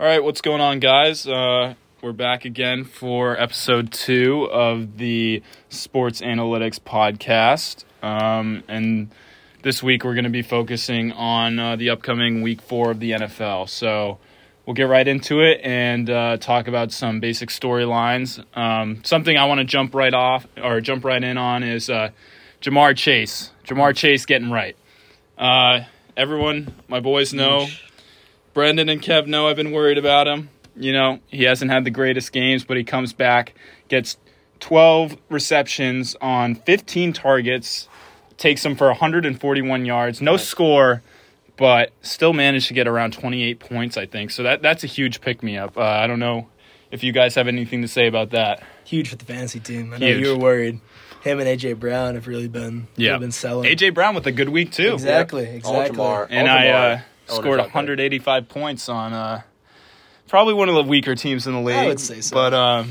All right, what's going on, guys? We're back again for episode 2 of the Sports Analytics Podcast. And this week we're going to be focusing on the upcoming Week 4 of the NFL. So we'll get right into it and talk about some basic storylines. Something I want to jump right in on is Ja'Marr Chase. Ja'Marr Chase getting right. Everyone, my boys know. Brendan and Kev know I've been worried about him. You know, he hasn't had the greatest games, but he comes back, gets 12 receptions on 15 targets, takes him for 141 yards, no score, but still managed to get around 28 points, I think. So that's a huge pick-me-up. I don't know if you guys have anything to say about that. Huge for the fantasy team. I know you were worried. Him and A.J. Brown have really been, been selling. A.J. Brown with a good week, too. Exactly. All Ja'Marr. And I scored 185 points on probably one of the weaker teams in the league. I would say so. But,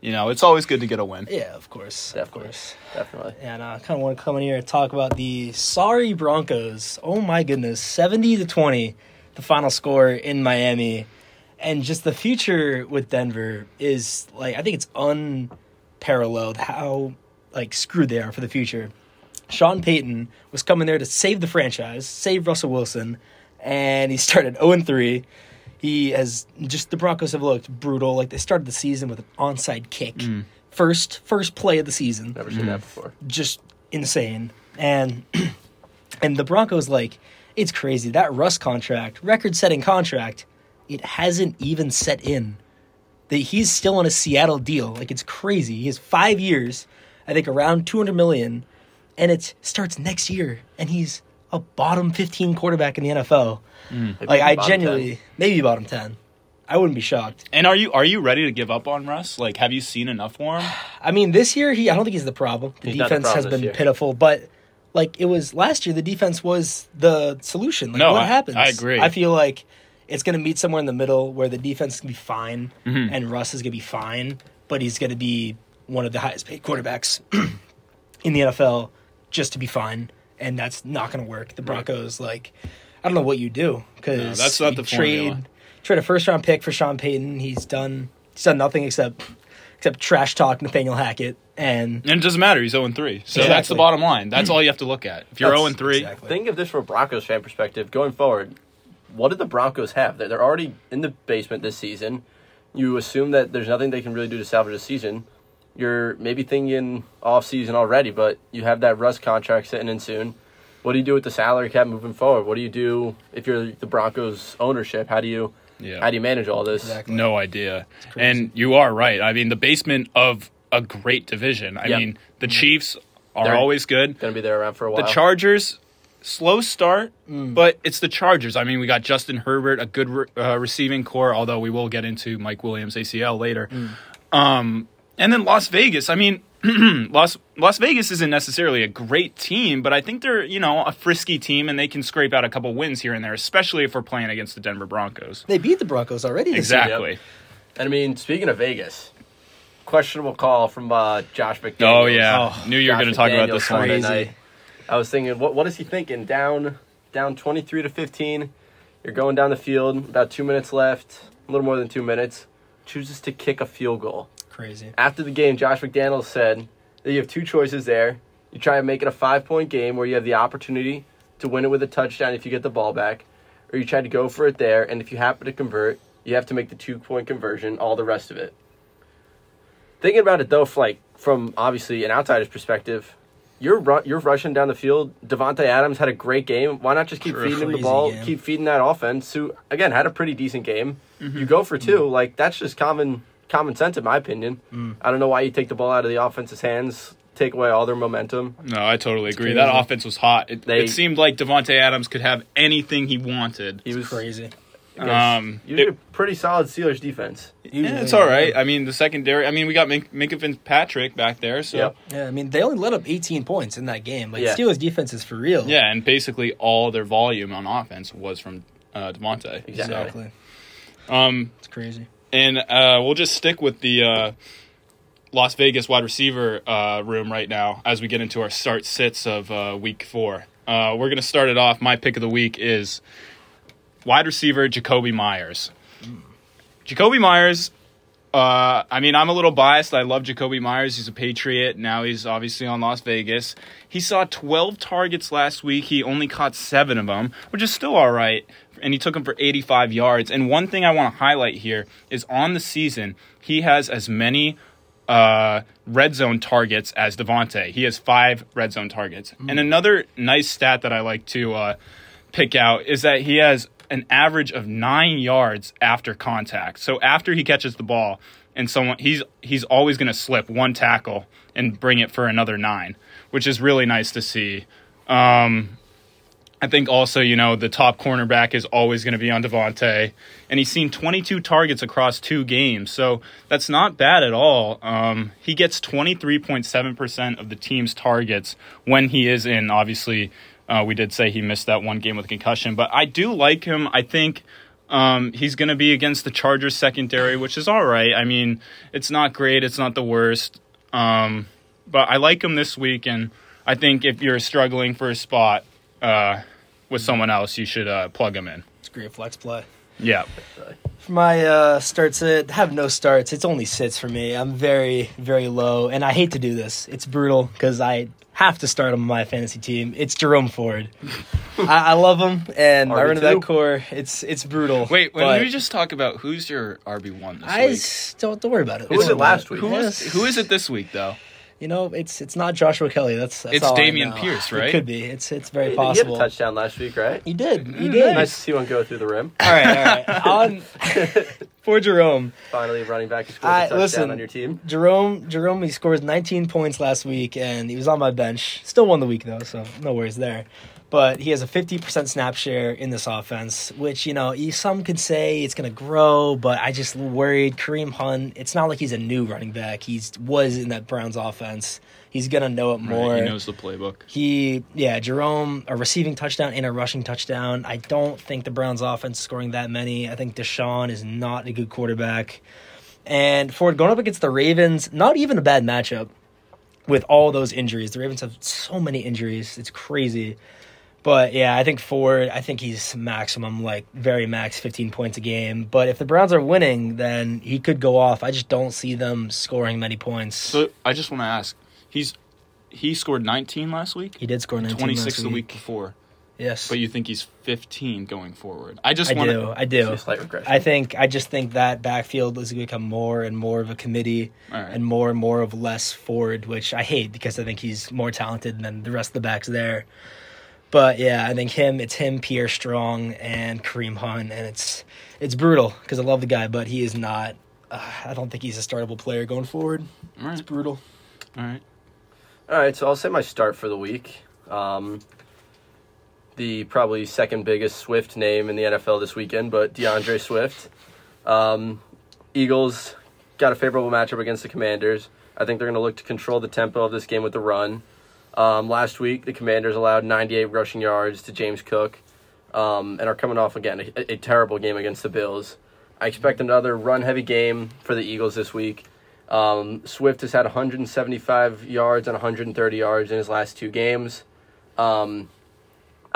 you know, it's always good to get a win. Yeah, of course. Definitely. And I kind of want to come in here and talk about the sorry Broncos. Oh, my goodness. 70-20, the final score in Miami. And just the future with Denver is, like, I think it's unparalleled how, like, screwed they are for the future. Sean Payton was coming there to save the franchise, save Russell Wilson, and he started 0-3. He has just – the Broncos have looked brutal. Like, they started the season with an onside kick. First play of the season. Never seen that before. Just insane. And the Broncos, like, it's crazy. That Russ contract, record-setting contract, it hasn't even set in. He's still on a Seattle deal. Like, it's crazy. He has 5 years, I think around $200 million, and it starts next year, and he's – a bottom 15 quarterback in the NFL. Like, I genuinely, 10. Maybe bottom 10. I wouldn't be shocked. And are you ready to give up on Russ? Like, have you seen enough for him? I mean, this year, I don't think he's the problem. The defense has been pitiful. But, like, it was last year, the defense was the solution. Like, what happens? I agree. I feel like it's going to meet somewhere in the middle where the defense can be fine, and Russ is going to be fine, but he's going to be one of the highest paid quarterbacks in the NFL just to be fine. And that's not going to work. The Broncos, like, I don't know what you do, because that's not the trade a first-round pick for Sean Payton. He's done nothing except trash talk Nathaniel Hackett, and it doesn't matter. He's 0-3, so that's the bottom line. That's all you have to look at. If you're 0-3, think of this from a Broncos fan perspective. Going forward, what do the Broncos have? They're already in the basement this season. You assume that there's nothing they can really do to salvage the season. You're maybe thinking off-season already, but you have that Russ contract sitting in soon. What do you do with the salary cap moving forward? What do you do if you're the Broncos' ownership? How do you manage all this? Exactly. No idea. And you are right. I mean, the basement of a great division. I mean, the Chiefs are always good. Going to be there around for a while. The Chargers, slow start, but it's the Chargers. I mean, we got Justin Herbert, a good receiving core, although we will get into Mike Williams' ACL later. And then Las Vegas, I mean, Las Vegas isn't necessarily a great team, but I think they're, you know, a frisky team, and they can scrape out a couple wins here and there, especially if we're playing against the Denver Broncos. They beat the Broncos already this year. Exactly. And, I mean, speaking of Vegas, questionable call from Josh McDaniels. Oh, yeah. Knew you were going to talk about this one tonight. I was thinking, what is he thinking? Down 23-15, you're going down the field, about 2 minutes left, a little more than 2 minutes, chooses to kick a field goal. Crazy. After the game, Josh McDaniels said that you have two choices there. You try and make it a 5-point game where you have the opportunity to win it with a touchdown if you get the ball back, or you try to go for it there, and if you happen to convert, you have to make the 2-point conversion, all the rest of it. Thinking about it, though, from obviously an outsider's perspective, you're rushing down the field. Davante Adams had a great game. Why not just keep feeding him the ball, keep feeding that offense, who, again, had a pretty decent game. You go for two. Like, that's just common sense, in my opinion. I don't know why you take the ball out of the offense's hands, take away all their momentum. No, I totally agree. That offense was hot. It seemed like Davante Adams could have anything he wanted. He was crazy. You did a pretty solid Steelers defense. It's all right. I mean, the secondary. I mean, we got Minkah Fitzpatrick back there. So yeah. I mean, they only let up 18 points in that game. Like, Steelers defense is for real. Yeah, and basically all their volume on offense was from Davante. Exactly. So, it's crazy. And we'll just stick with the Las Vegas wide receiver room right now as we get into our start-sits of Week 4. We're going to start it off. My pick of the week is wide receiver Jakobi Meyers. Jakobi Meyers, I mean, I'm a little biased. I love Jakobi Meyers. He's a Patriot. Now he's obviously on Las Vegas. He saw 12 targets last week. He only caught 7 of them, which is still all right. And he took him for 85 yards. And one thing I want to highlight here is on the season, he has as many red zone targets as Davante. He has 5 red zone targets. And another nice stat that I like to pick out is that he has an average of 9 yards after contact. So after he catches the ball and someone, he's always going to slip one tackle and bring it for another 9, which is really nice to see. I think also, you know, the top cornerback is always going to be on Davante, and he's seen 22 targets across 2 games, so that's not bad at all. He gets 23.7% of the team's targets when he is in. Obviously, we did say he missed that one game with a concussion, but I do like him. I think he's going to be against the Chargers secondary, which is all right. I mean, it's not great. It's not the worst, but I like him this week, and I think if you're struggling for a spot with someone else, you should plug them in. It's great flex play. Yeah. For my starts, have no starts. It's only sits for me. I'm very, very low, and I hate to do this. It's brutal because I have to start on my fantasy team. It's Jerome Ford. I love him, and I run to that core. It's brutal. Wait, when we just talk about who's your RB1 this week? Don't worry about it. Who was it last week? Who is it this week, though? You know, it's not Joshua Kelly. That's it's all Damian Pierce, right? It could be. It's very possible. He had a touchdown last week, right? He did. He did. Nice to see one go through the rim. All right. For Jerome, finally, running back who scores a touchdown on your team. Jerome, he scores 19 points last week, and he was on my bench. Still won the week though, so no worries there. But he has a 50% snap share in this offense, which, you know, some could say it's going to grow, but I just worried. Kareem Hunt, it's not like he's a new running back. He was in that Browns offense. He's going to know it more. Right, he knows the playbook. Jerome, a receiving touchdown and a rushing touchdown. I don't think the Browns offense is scoring that many. I think Deshaun is not a good quarterback. And Ford going up against the Ravens, not even a bad matchup with all those injuries. The Ravens have so many injuries. It's crazy. But, yeah, I think Ford, he's maximum, very max 15 points a game. But if the Browns are winning, then he could go off. I just don't see them scoring many points. So, I just want to ask, he scored 19 last week? He did score 19 26 the week before. Yes. But you think he's 15 going forward? I do. Slight regression. I just think that backfield is going to become more and more of a committee and more of less Ford, which I hate because I think he's more talented than the rest of the backs there. But, yeah, I think it's him, Pierre Strong, and Kareem Hunt, and it's brutal because I love the guy, but he is not I don't think he's a startable player going forward. All right. It's brutal. All right, so I'll say my start for the week. The probably second biggest Swift name in the NFL this weekend, but DeAndre Swift. Eagles got a favorable matchup against the Commanders. I think they're going to look to control the tempo of this game with the run. Last week, the Commanders allowed 98 rushing yards to James Cook and are coming off, again, a terrible game against the Bills. I expect another run-heavy game for the Eagles this week. Swift has had 175 yards and 130 yards in his last 2 games. I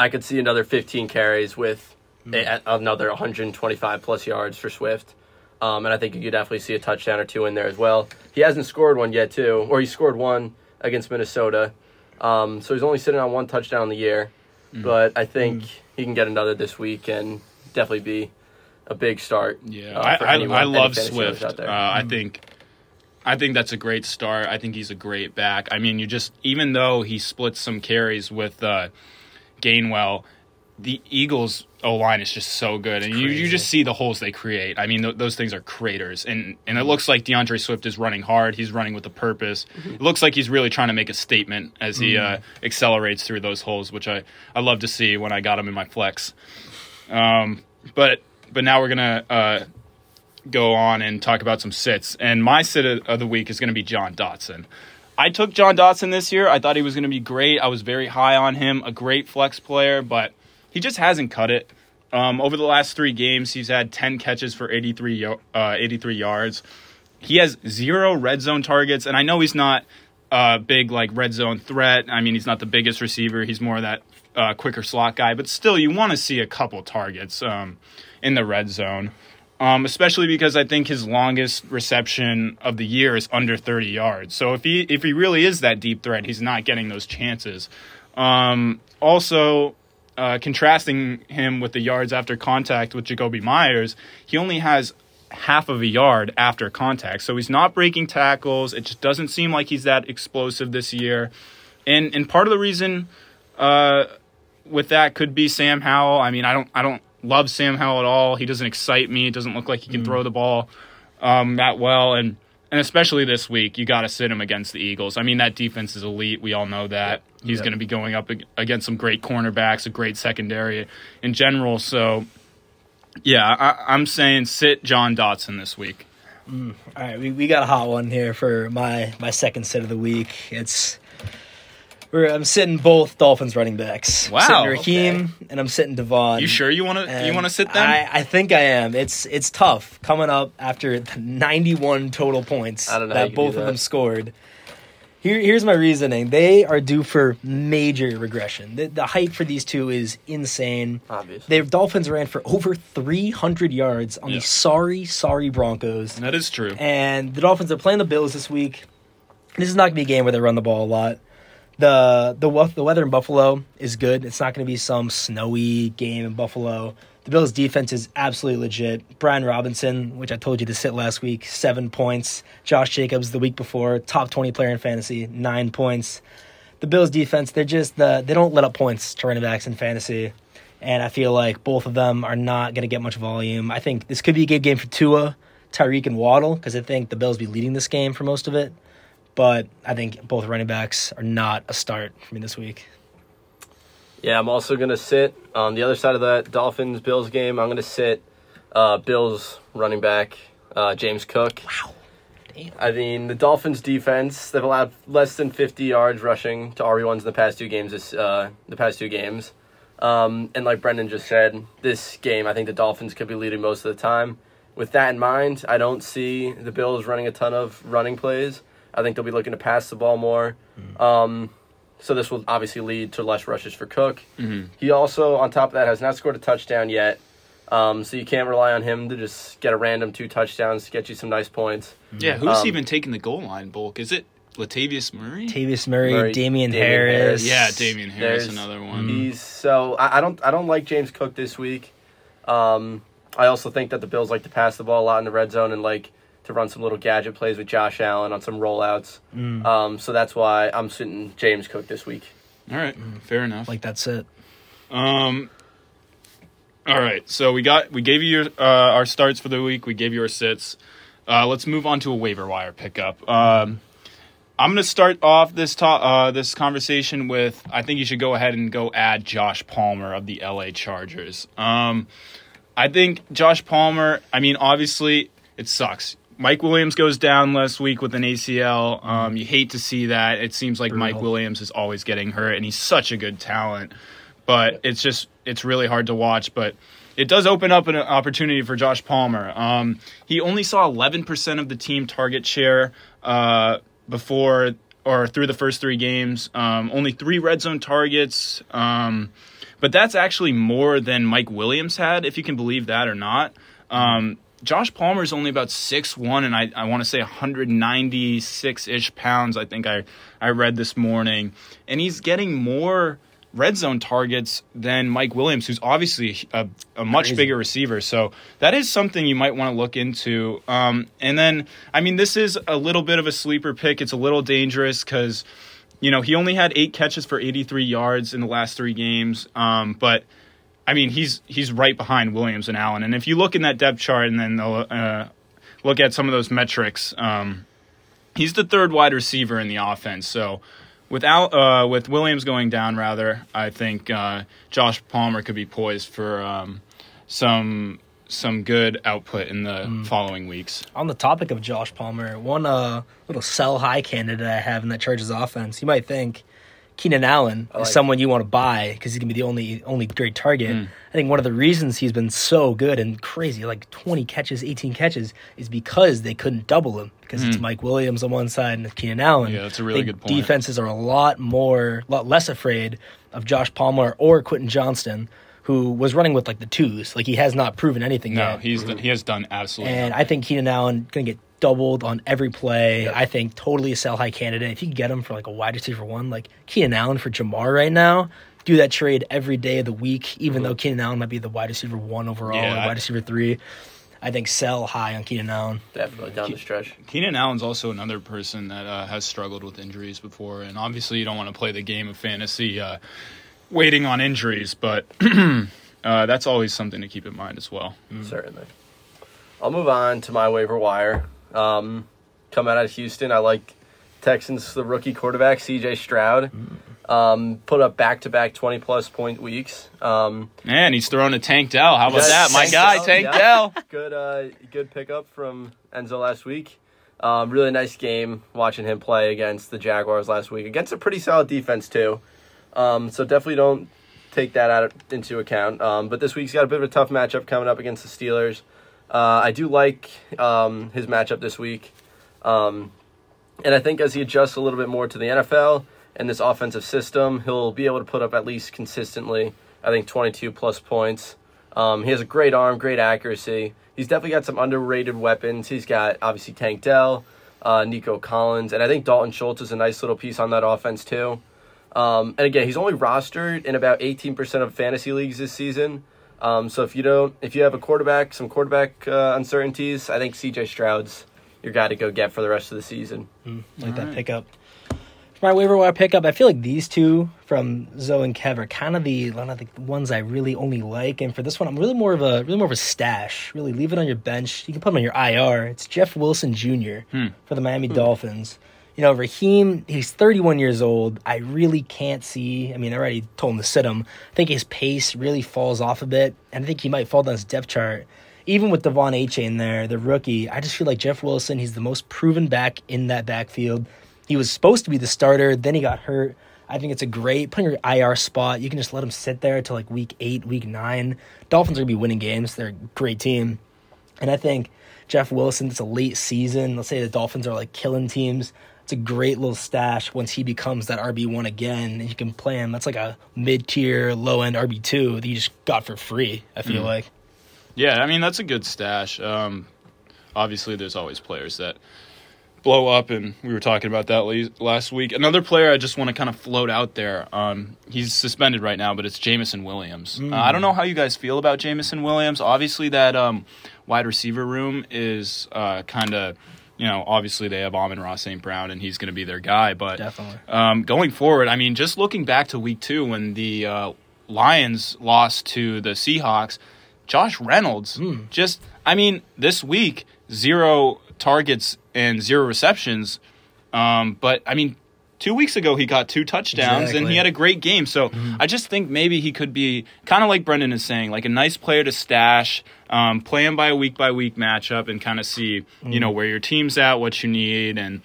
could see another 15 carries with another 125-plus yards for Swift. And I think you could definitely see a touchdown or 2 in there as well. He hasn't scored one yet, too, or he scored one against Minnesota. So he's only sitting on 1 touchdown the year, but I think he can get another this week and definitely be a big start. Yeah, I love Swift. I think that's a great start. I think he's a great back. I mean, even though he splits some carries with Gainwell, the Eagles' O-line is just so good, and you just see the holes they create. I mean, those things are craters, and it looks like DeAndre Swift is running hard. He's running with a purpose. It looks like he's really trying to make a statement as he accelerates through those holes, which I love to see when I got him in my flex. But now we're going to go on and talk about some sits, and my sit of the week is going to be John Dotson. I took John Dotson this year. I thought he was going to be great. I was very high on him, a great flex player, but he just hasn't cut it. Over the last 3 games, he's had 10 catches for 83 yards. He has 0 red zone targets, and I know he's not a big red zone threat. I mean, he's not the biggest receiver. He's more of that quicker slot guy, but still, you want to see a couple targets in the red zone. especially because I think his longest reception of the year is under 30 yards. So if he really is that deep threat, he's not getting those chances. Also, contrasting him with the yards after contact with Jakobi Meyers, he only has half of a yard after contact. So he's not breaking tackles. It just doesn't seem like he's that explosive this year. And part of the reason with that could be Sam Howell. I mean, I don't love Sam Howell at all. He doesn't excite me. It doesn't look like he can throw the ball that well. And especially this week, you got to sit him against the Eagles. I mean, that defense is elite. We all know that. He's going to be going up against some great cornerbacks, a great secondary in general. So, yeah, I'm saying sit John Dotson this week. All right, we got a hot one here for my second sit of the week. I'm sitting both Dolphins running backs. Wow, I'm sitting Raheem and I'm sitting De'Von. You sure you want to sit them? I think I am. It's tough coming up after the 91 total points that both of them scored. Here's my reasoning. They are due for major regression. The hype for these two is insane. Obviously. The Dolphins ran for over 300 yards on the sorry Broncos. That is true. And the Dolphins are playing the Bills this week. This is not going to be a game where they run the ball a lot. The weather in Buffalo is good. It's not going to be some snowy game in Buffalo. The Bills' defense is absolutely legit. Brian Robinson, which I told you to sit last week, 7 points. Josh Jacobs the week before, top 20 player in fantasy, 9 points. The Bills' defense, they're just they don't let up points to running backs in fantasy. And I feel like both of them are not going to get much volume. I think this could be a good game for Tua, Tyreek, and Waddle because I think the Bills be leading this game for most of it. But I think both running backs are not a start for me this week. Yeah, I'm also going to sit on the other side of that Dolphins-Bills game. I'm going to sit Bills running back James Cook. Wow. Damn. I mean, the Dolphins' defense, they've allowed less than 50 yards rushing to RB1s in the past two games. And like Brendan just said, this game, I think the Dolphins could be leading most of the time. With that in mind, I don't see the Bills running a ton of running plays. I think they'll be looking to pass the ball more. So this will obviously lead to less rushes for Cook. Mm-hmm. He also, on top of that, has not scored a touchdown yet. So you can't rely on him to just get a random 2 touchdowns to get you some nice points. Yeah, who's even taking the goal line bulk? Is it Latavius Murray? Damian Harris. Yeah, Damian Harris, another one. I don't like James Cook this week. I also think that the Bills like to pass the ball a lot in the red zone and like to run some little gadget plays with Josh Allen on some rollouts. So that's why I'm sitting James Cook this week. All right, fair enough. Like, that's it. All right, so we gave you our starts for the week. We gave you our sits. Let's move on to a waiver wire pickup. I'm going to start off this conversation with, I think you should go ahead and go add Josh Palmer of the LA Chargers. I think Josh Palmer, I mean, obviously it sucks. Mike Williams goes down last week with an ACL. You hate to see that. It seems like Mike Williams is always getting hurt, and he's such a good talent. But it's really hard to watch. But it does open up an opportunity for Josh Palmer. He only saw 11% of the team target share before or through the first 3 games. Only 3 red zone targets. But that's actually more than Mike Williams had, if you can believe that or not. Josh Palmer is only about 6'1", and I want to say 196-ish pounds, I think I read this morning. And he's getting more red zone targets than Mike Williams, who's obviously a much bigger receiver. So that is something you might want to look into. And then, I mean, this is a little bit of a sleeper pick. It's a little dangerous because, you know, he only had 8 catches for 83 yards in the last 3 games. But I mean, he's right behind Williams and Allen. And if you look in that depth chart and then they'll look at some of those metrics, he's the 3rd wide receiver in the offense. So with Williams going down, rather, I think Josh Palmer could be poised for some good output in the following weeks. On the topic of Josh Palmer, one little sell-high candidate I have in that Chargers offense, you might think, Keenan Allen is someone you want to buy because he can be the only great target. I think one of the reasons he's been so good and crazy, like 20 catches, 18 catches, is because they couldn't double him because it's Mike Williams on one side and Keenan Allen. Yeah, that's a really good point. Defenses are a lot less afraid of Josh Palmer or Quentin Johnston, who was running with, like, the twos. Like, he has not proven anything yet. No, he has done absolutely nothing. And I think Keenan Allen going to get doubled on every play. Yep. I think totally a sell-high candidate. If you can get him for, like, a wide receiver one, like, Keenan Allen for Ja'Marr right now, do that trade every day of the week, even though Keenan Allen might be the wide receiver one overall or wide receiver three. I think sell high on Keenan Allen. Definitely down the stretch. Keenan Allen's also another person that has struggled with injuries before, and obviously you don't want to play the game of fantasy waiting on injuries, but that's always something to keep in mind as well. Mm. Certainly. I'll move on to my waiver wire. Coming out of Houston, I like Texans, the rookie quarterback, C.J. Stroud. Mm. Put up back-to-back 20-plus point weeks. Man, he's throwing a Tank Dell. How about that? My guy, Tank Dell. Good pickup from Enzo last week. Really nice game watching him play against the Jaguars last week. Against a pretty solid defense, too. So definitely don't take that into account. But this week's got a bit of a tough matchup coming up against the Steelers. I do like his matchup this week. And I think as he adjusts a little bit more to the NFL and this offensive system, he'll be able to put up at least consistently, I think, 22-plus points. He has a great arm, great accuracy. He's definitely got some underrated weapons. He's got, obviously, Tank Dell, Nico Collins, and I think Dalton Schultz is a nice little piece on that offense, too. And, again, he's only rostered in about 18% of fantasy leagues this season. So if you have a quarterback, some quarterback uncertainties, I think C.J. Stroud's your guy to go get for the rest of the season. That pickup. My waiver wire pickup, I feel like these two from Zoe and Kev are kind of the ones I really only like, and for this one I'm really more of a stash. Really leave it on your bench. You can put him on your IR. It's Jeff Wilson Jr. For the Miami Dolphins. You know, Raheem, he's 31 years old. I really can't see. I mean, I already told him to sit him. I think his pace really falls off a bit, and I think he might fall down his depth chart. Even with De'Von Achane there, the rookie, I just feel like Jeff Wilson, he's the most proven back in that backfield. He was supposed to be the starter, then he got hurt. I think it's a great, put in your IR spot. You can just let him sit there until like week 8, week 9. Dolphins are going to be winning games. They're a great team. And I think Jeff Wilson, it's a late season. Let's say the Dolphins are like killing teams. It's a great little stash once he becomes that RB1 again. And you can play him. That's like a mid-tier, low-end RB2 that you just got for free, I feel like. Yeah, I mean, that's a good stash. Obviously, there's always players that blow up, and we were talking about that last week. Another player I just want to kind of float out there, he's suspended right now, but it's Jameson Williams. I don't know how you guys feel about Jameson Williams. Obviously that wide receiver room is kind of, you know, obviously they have Amon-Ra St. Brown and he's going to be their guy, but definitely. Going forward, I mean, just looking back to week 2 when the Lions lost to the Seahawks, Josh Reynolds just, I mean, this week 0 targets and 0 receptions, but I mean 2 weeks ago he got 2 touchdowns and he had a great game, so I just think maybe he could be kind of like Brendan is saying, like a nice player to stash, play him by week matchup and kind of see you know where your team's at, what you need, and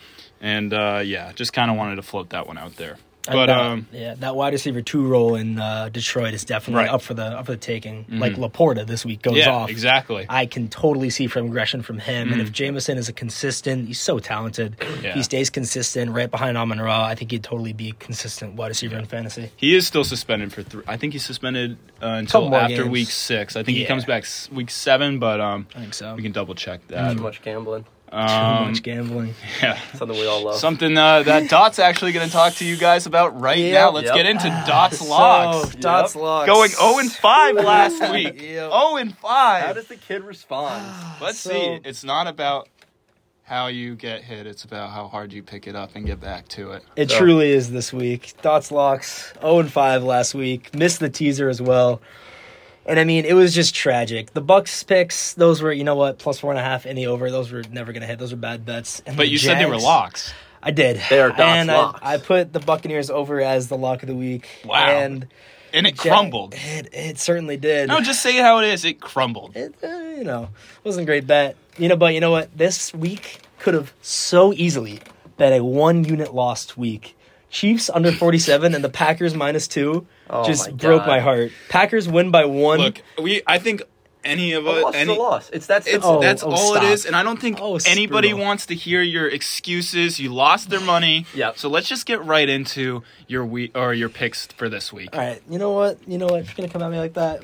yeah, just kind of wanted to float that one out there. But that wide receiver 2 role in Detroit is definitely up for the taking. Like Laporta this week goes off. Exactly. I can totally see progression from him. And if Jameson is a consistent, he's so talented. Yeah. He stays consistent right behind Amon-Ra. I think he'd totally be consistent wide receiver in fantasy. He is still suspended for 3. I think he's suspended until after games. Week 6. I think he comes back week 7, but I think so. We can double check that. Too much gambling. Too much gambling. Yeah. Something we all love. Something that Dot's actually going to talk to you guys about right now. Let's get into Dot's Locks. Dot's Locks. Going 0-5 last week. 0-5. How does the kid respond? Let's see. It's not about how you get hit. It's about how hard you pick it up and get back to it. It truly is this week. Dot's Locks, 0-5 last week. Missed the teaser as well. And, I mean, it was just tragic. The Bucks picks, those were, you know what, +4.5 in the over. Those were never going to hit. Those were bad bets. And but you said they were locks. I did. They are locks. I put the Buccaneers over as the lock of the week. Wow. And it crumbled. It certainly did. No, just say how it is. It crumbled. It, you know, wasn't a great bet. You know, but you know what? This week could have so easily been a one-unit lost week. Chiefs under 47 and the Packers -2 just broke my heart. Packers win by 1. Look, I think any of us. It's a loss. It's that simple. That's all it is. And I don't think anybody wants to hear your excuses. You lost their money. Yeah. So let's just get right into your picks for this week. All right. You know what? If you're gonna come at me like that,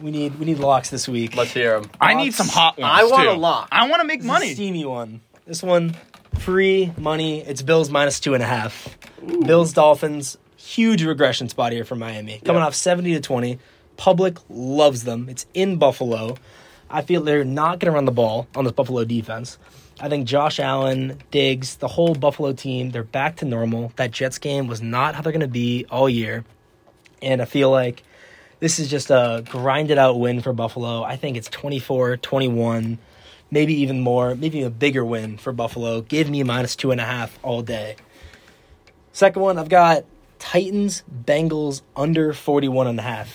we need locks this week. Let's hear them. Locks. I need some hot ones. I want a lock. I want to make money. This is a steamy one. This one, free money. It's Bills minus 2.5. Ooh. Bills Dolphins. Huge regression spot here for Miami. Coming off 70-20. Public loves them. It's in Buffalo. I feel they're not going to run the ball on this Buffalo defense. I think Josh Allen, Diggs, the whole Buffalo team, they're back to normal. That Jets game was not how they're going to be all year. And I feel like this is just a grinded-out win for Buffalo. I think it's 24-21, maybe even more, maybe a bigger win for Buffalo. Give me minus 2.5 all day. Second one, I've got Titans, Bengals, under 41.5.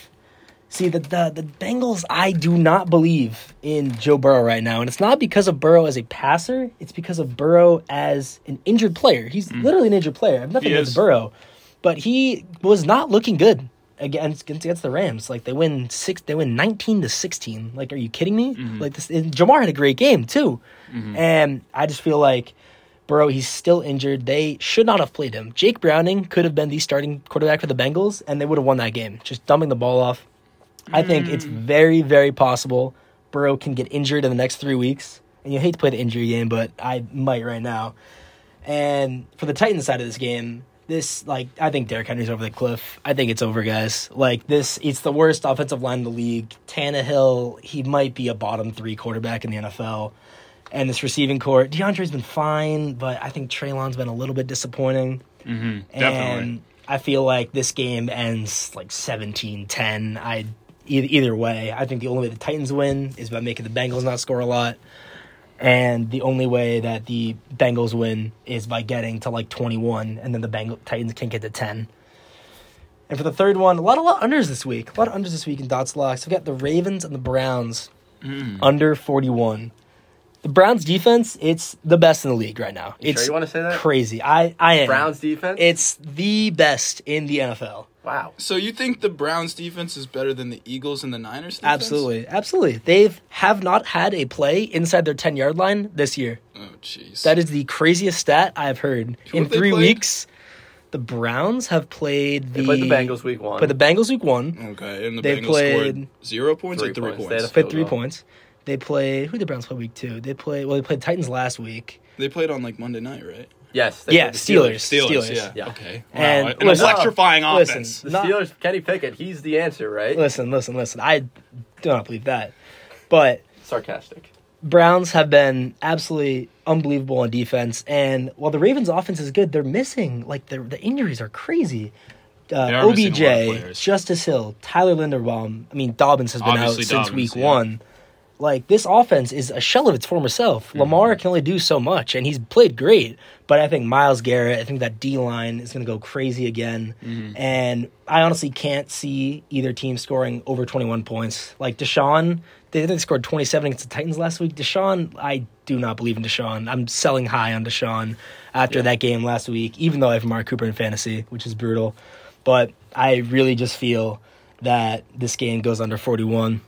See, the Bengals, I do not believe in Joe Burrow right now. And it's not because of Burrow as a passer. It's because of Burrow as an injured player. He's literally an injured player. I have nothing against Burrow. But he was not looking good against the Rams. Like, they win 19-16. Like, are you kidding me? Mm-hmm. Like, this, and Ja'Marr had a great game, too. Mm-hmm. And I just feel like Burrow, he's still injured. They should not have played him. Jake Browning could have been the starting quarterback for the Bengals, and they would have won that game. Just dumping the ball off. I think it's very, very possible Burrow can get injured in the next 3 weeks. And you hate to play the injury game, but I might right now. And for the Titans side of this game, I think Derrick Henry's over the cliff. I think it's over, guys. Like, it's the worst offensive line in the league. Tannehill, he might be a bottom 3 quarterback in the NFL. And this receiving corps, DeAndre's been fine, but I think Treylon's been a little bit disappointing. Mm-hmm, definitely. And I feel like this game ends, like, 17-10. Either way, I think the only way the Titans win is by making the Bengals not score a lot. And the only way that the Bengals win is by getting to, like, 21, and then the Titans can't get to 10. And for the third one, a lot of unders this week. A lot of unders this week in Dots Locks. We've got the Ravens and the Browns under 41. The Browns defense, it's the best in the league right now. It's sure you want to say that? Crazy. I am. Browns defense? It's the best in the NFL. Wow. So you think the Browns defense is better than the Eagles and the Niners defense? Absolutely. Absolutely. They have not had a play inside their 10-yard line this year. Oh, jeez. That is the craziest stat I've heard. In 3 weeks, the Browns have played the... They played the Bengals week one. Okay, and the Bengals scored 0 points or 3 points? They played 3 points. They play... Who did the Browns play week two? They played Titans last week. They played on, like, Monday night, right? Yes. Yeah, Steelers. Yeah. Okay. Wow. And an electrifying offense. The Steelers, Kenny Pickett, he's the answer, right? Listen. I do not believe that. But... Sarcastic. Browns have been absolutely unbelievable on defense. And while the Ravens' offense is good, they're missing... Like, the injuries are crazy. OBJ, Justice Hill, Tyler Linderbaum. I mean, Dobbins has been out since week one. Like, this offense is a shell of its former self. Mm-hmm. Lamar can only do so much, and he's played great. But I think Myles Garrett, I think that D-line is going to go crazy again. Mm-hmm. And I honestly can't see either team scoring over 21 points. Like, Deshaun, they scored 27 against the Titans last week. Deshaun, I do not believe in Deshaun. I'm selling high on Deshaun after that game last week, even though I have Amari Cooper in fantasy, which is brutal. But I really just feel that this game goes under 41.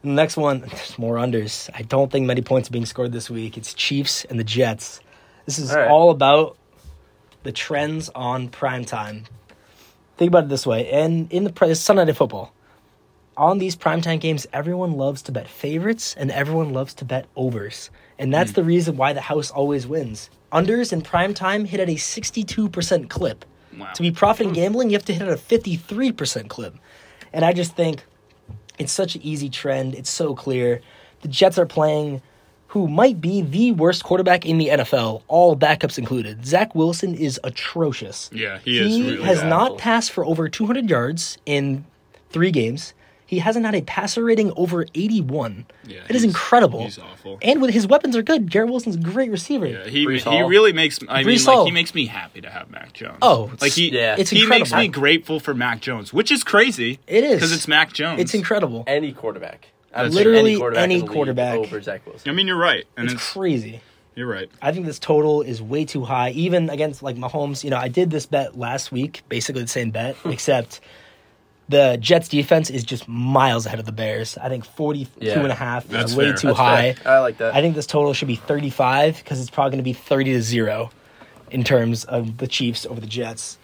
The next one, there's more unders. I don't think many points are being scored this week. It's Chiefs and the Jets. This is all about the trends on primetime. Think about it this way. And it's Sunday Night Football. On these primetime games, everyone loves to bet favorites and everyone loves to bet overs. And that's the reason why the house always wins. Unders in primetime hit at a 62% clip. Wow. To be profiting gambling, you have to hit at a 53% clip. And I just think... It's such an easy trend. It's so clear. The Jets are playing who might be the worst quarterback in the NFL, all backups included. Zach Wilson is atrocious. Yeah, he is really bad. He has not passed for over 200 yards in 3 games. He hasn't had a passer rating over 81. Yeah, it is incredible. He's awful. And with his weapons are good. Garrett Wilson's a great receiver. Yeah, he really makes. He makes me happy to have Mac Jones. Oh, it's incredible. He makes me grateful for Mac Jones, which is crazy. It is because it's Mac Jones. It's incredible. Any quarterback, literally any quarterback over Zach Wilson. I mean, you're right. And it's crazy. You're right. I think this total is way too high, even against like Mahomes. You know, I did this bet last week, basically the same bet, except. The Jets defense is just miles ahead of the Bears. I think 42.5 is way too high. I like that. I think this total should be 35 because it's probably going to be 30-0 in terms of the Chiefs over the Jets.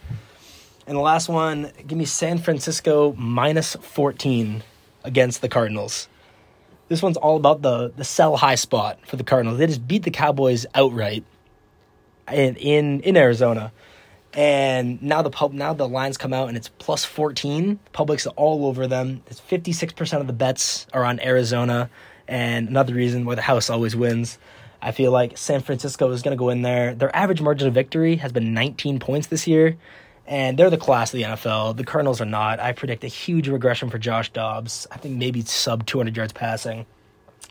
And the last one, give me San Francisco minus 14 against the Cardinals. This one's all about the sell high spot for the Cardinals. They just beat the Cowboys outright in Arizona. And now the lines come out and it's plus 14. Public's all over them. It's 56% of the bets are on Arizona, and another reason why the house always wins. I feel like San Francisco is going to go in there. Their average margin of victory has been 19 points this year, and they're the class of the NFL. The Cardinals are not. I predict a huge regression for Josh Dobbs. I think maybe sub 200 yards passing,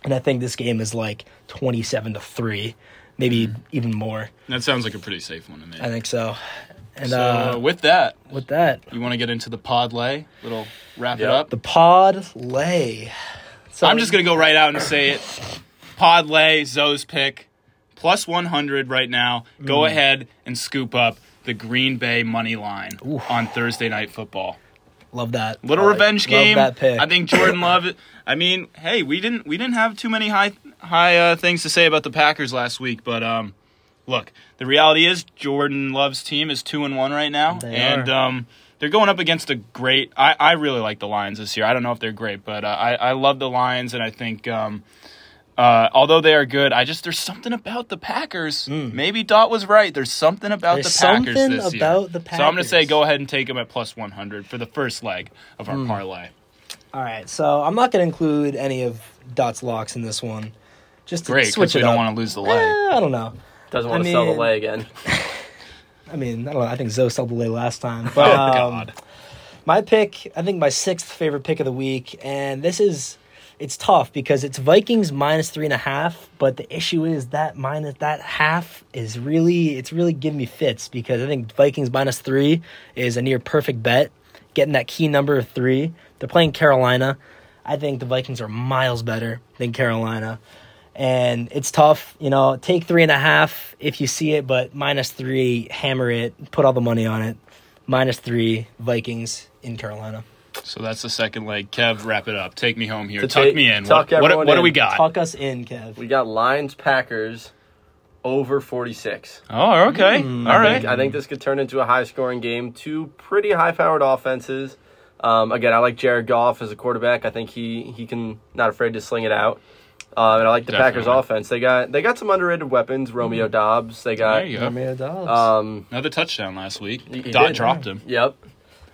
and I think this game is like 27-3. Maybe even more. That sounds like a pretty safe one to me. I think so. And so with that, you want to get into the pod lay? Little wrap it up. The pod lay. So I'm just gonna go right out and say it. Pod lay, Zoe's pick, plus 100 right now. Go ahead and scoop up the Green Bay money line on Thursday Night Football. Love that. Little revenge game. Love that pick. I think Jordan Love. I mean, hey, we didn't have too many high things to say about the Packers last week, but look, the reality is Jordan Love's team is 2-1 right now, they're going up against a great. I really like the Lions this year. I don't know if they're great, but I love the Lions, and I think although they are good, there's something about the Packers. Maybe Dot was right. There's something about the Packers this year. So I'm going to say go ahead and take them at plus 100 for the first leg of our parlay. All right, so I'm not going to include any of Dot's locks in this one. Just to switch it up. We don't want to lose the leg. I don't know. Doesn't want to sell the lay again. I don't know. I think Zoe sold the lay last time. But, God. My pick, I think my sixth favorite pick of the week, and it's tough because it's Vikings minus 3.5, but the issue is that minus that half is really giving me fits because I think Vikings minus 3 is a near perfect bet, getting that key number of 3. They're playing Carolina. I think the Vikings are miles better than Carolina. And it's tough, take 3.5 if you see it, but minus 3, hammer it, put all the money on it. Minus 3, Vikings in Carolina. So that's the second leg. Kev, wrap it up. Take me home here. Tuck me in. What do we got? Tuck us in, Kev. We got Lions, Packers, over 46. Oh, okay. All right. I think this could turn into a high-scoring game. Two pretty high-powered offenses. Again, I like Jared Goff as a quarterback. I think he can not afraid to sling it out. And I like the Packers offense. They got some underrated weapons. Romeo Doubs. Romeo Doubs. Another touchdown last week. Dodd dropped him. Yep.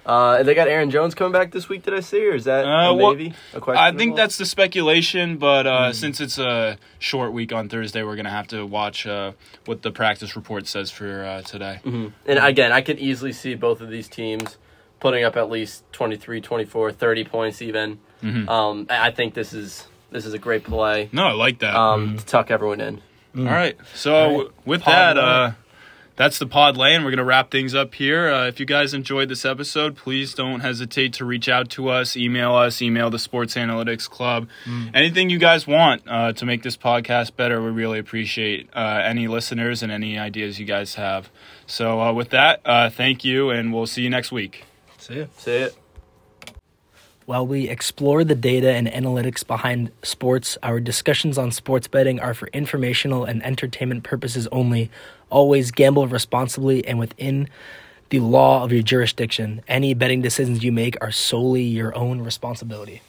And they got Aaron Jones coming back this week. Did I see, or is that maybe a question? I think that's the speculation, but since it's a short week on Thursday, we're going to have to watch what the practice report says for today. Mm-hmm. And again, I could easily see both of these teams putting up at least 23, 24, 30 points even. Mm-hmm. I think this is a great play. No, I like that. To tuck everyone in. Mm. All right. So with that, that's the pod lane. We're going to wrap things up here. If you guys enjoyed this episode, please don't hesitate to reach out to us, email the Sports Analytics Club. Anything you guys want to make this podcast better, we really appreciate any listeners and any ideas you guys have. So with that, thank you, and we'll see you next week. See ya. While we explore the data and analytics behind sports, our discussions on sports betting are for informational and entertainment purposes only. Always gamble responsibly and within the law of your jurisdiction. Any betting decisions you make are solely your own responsibility.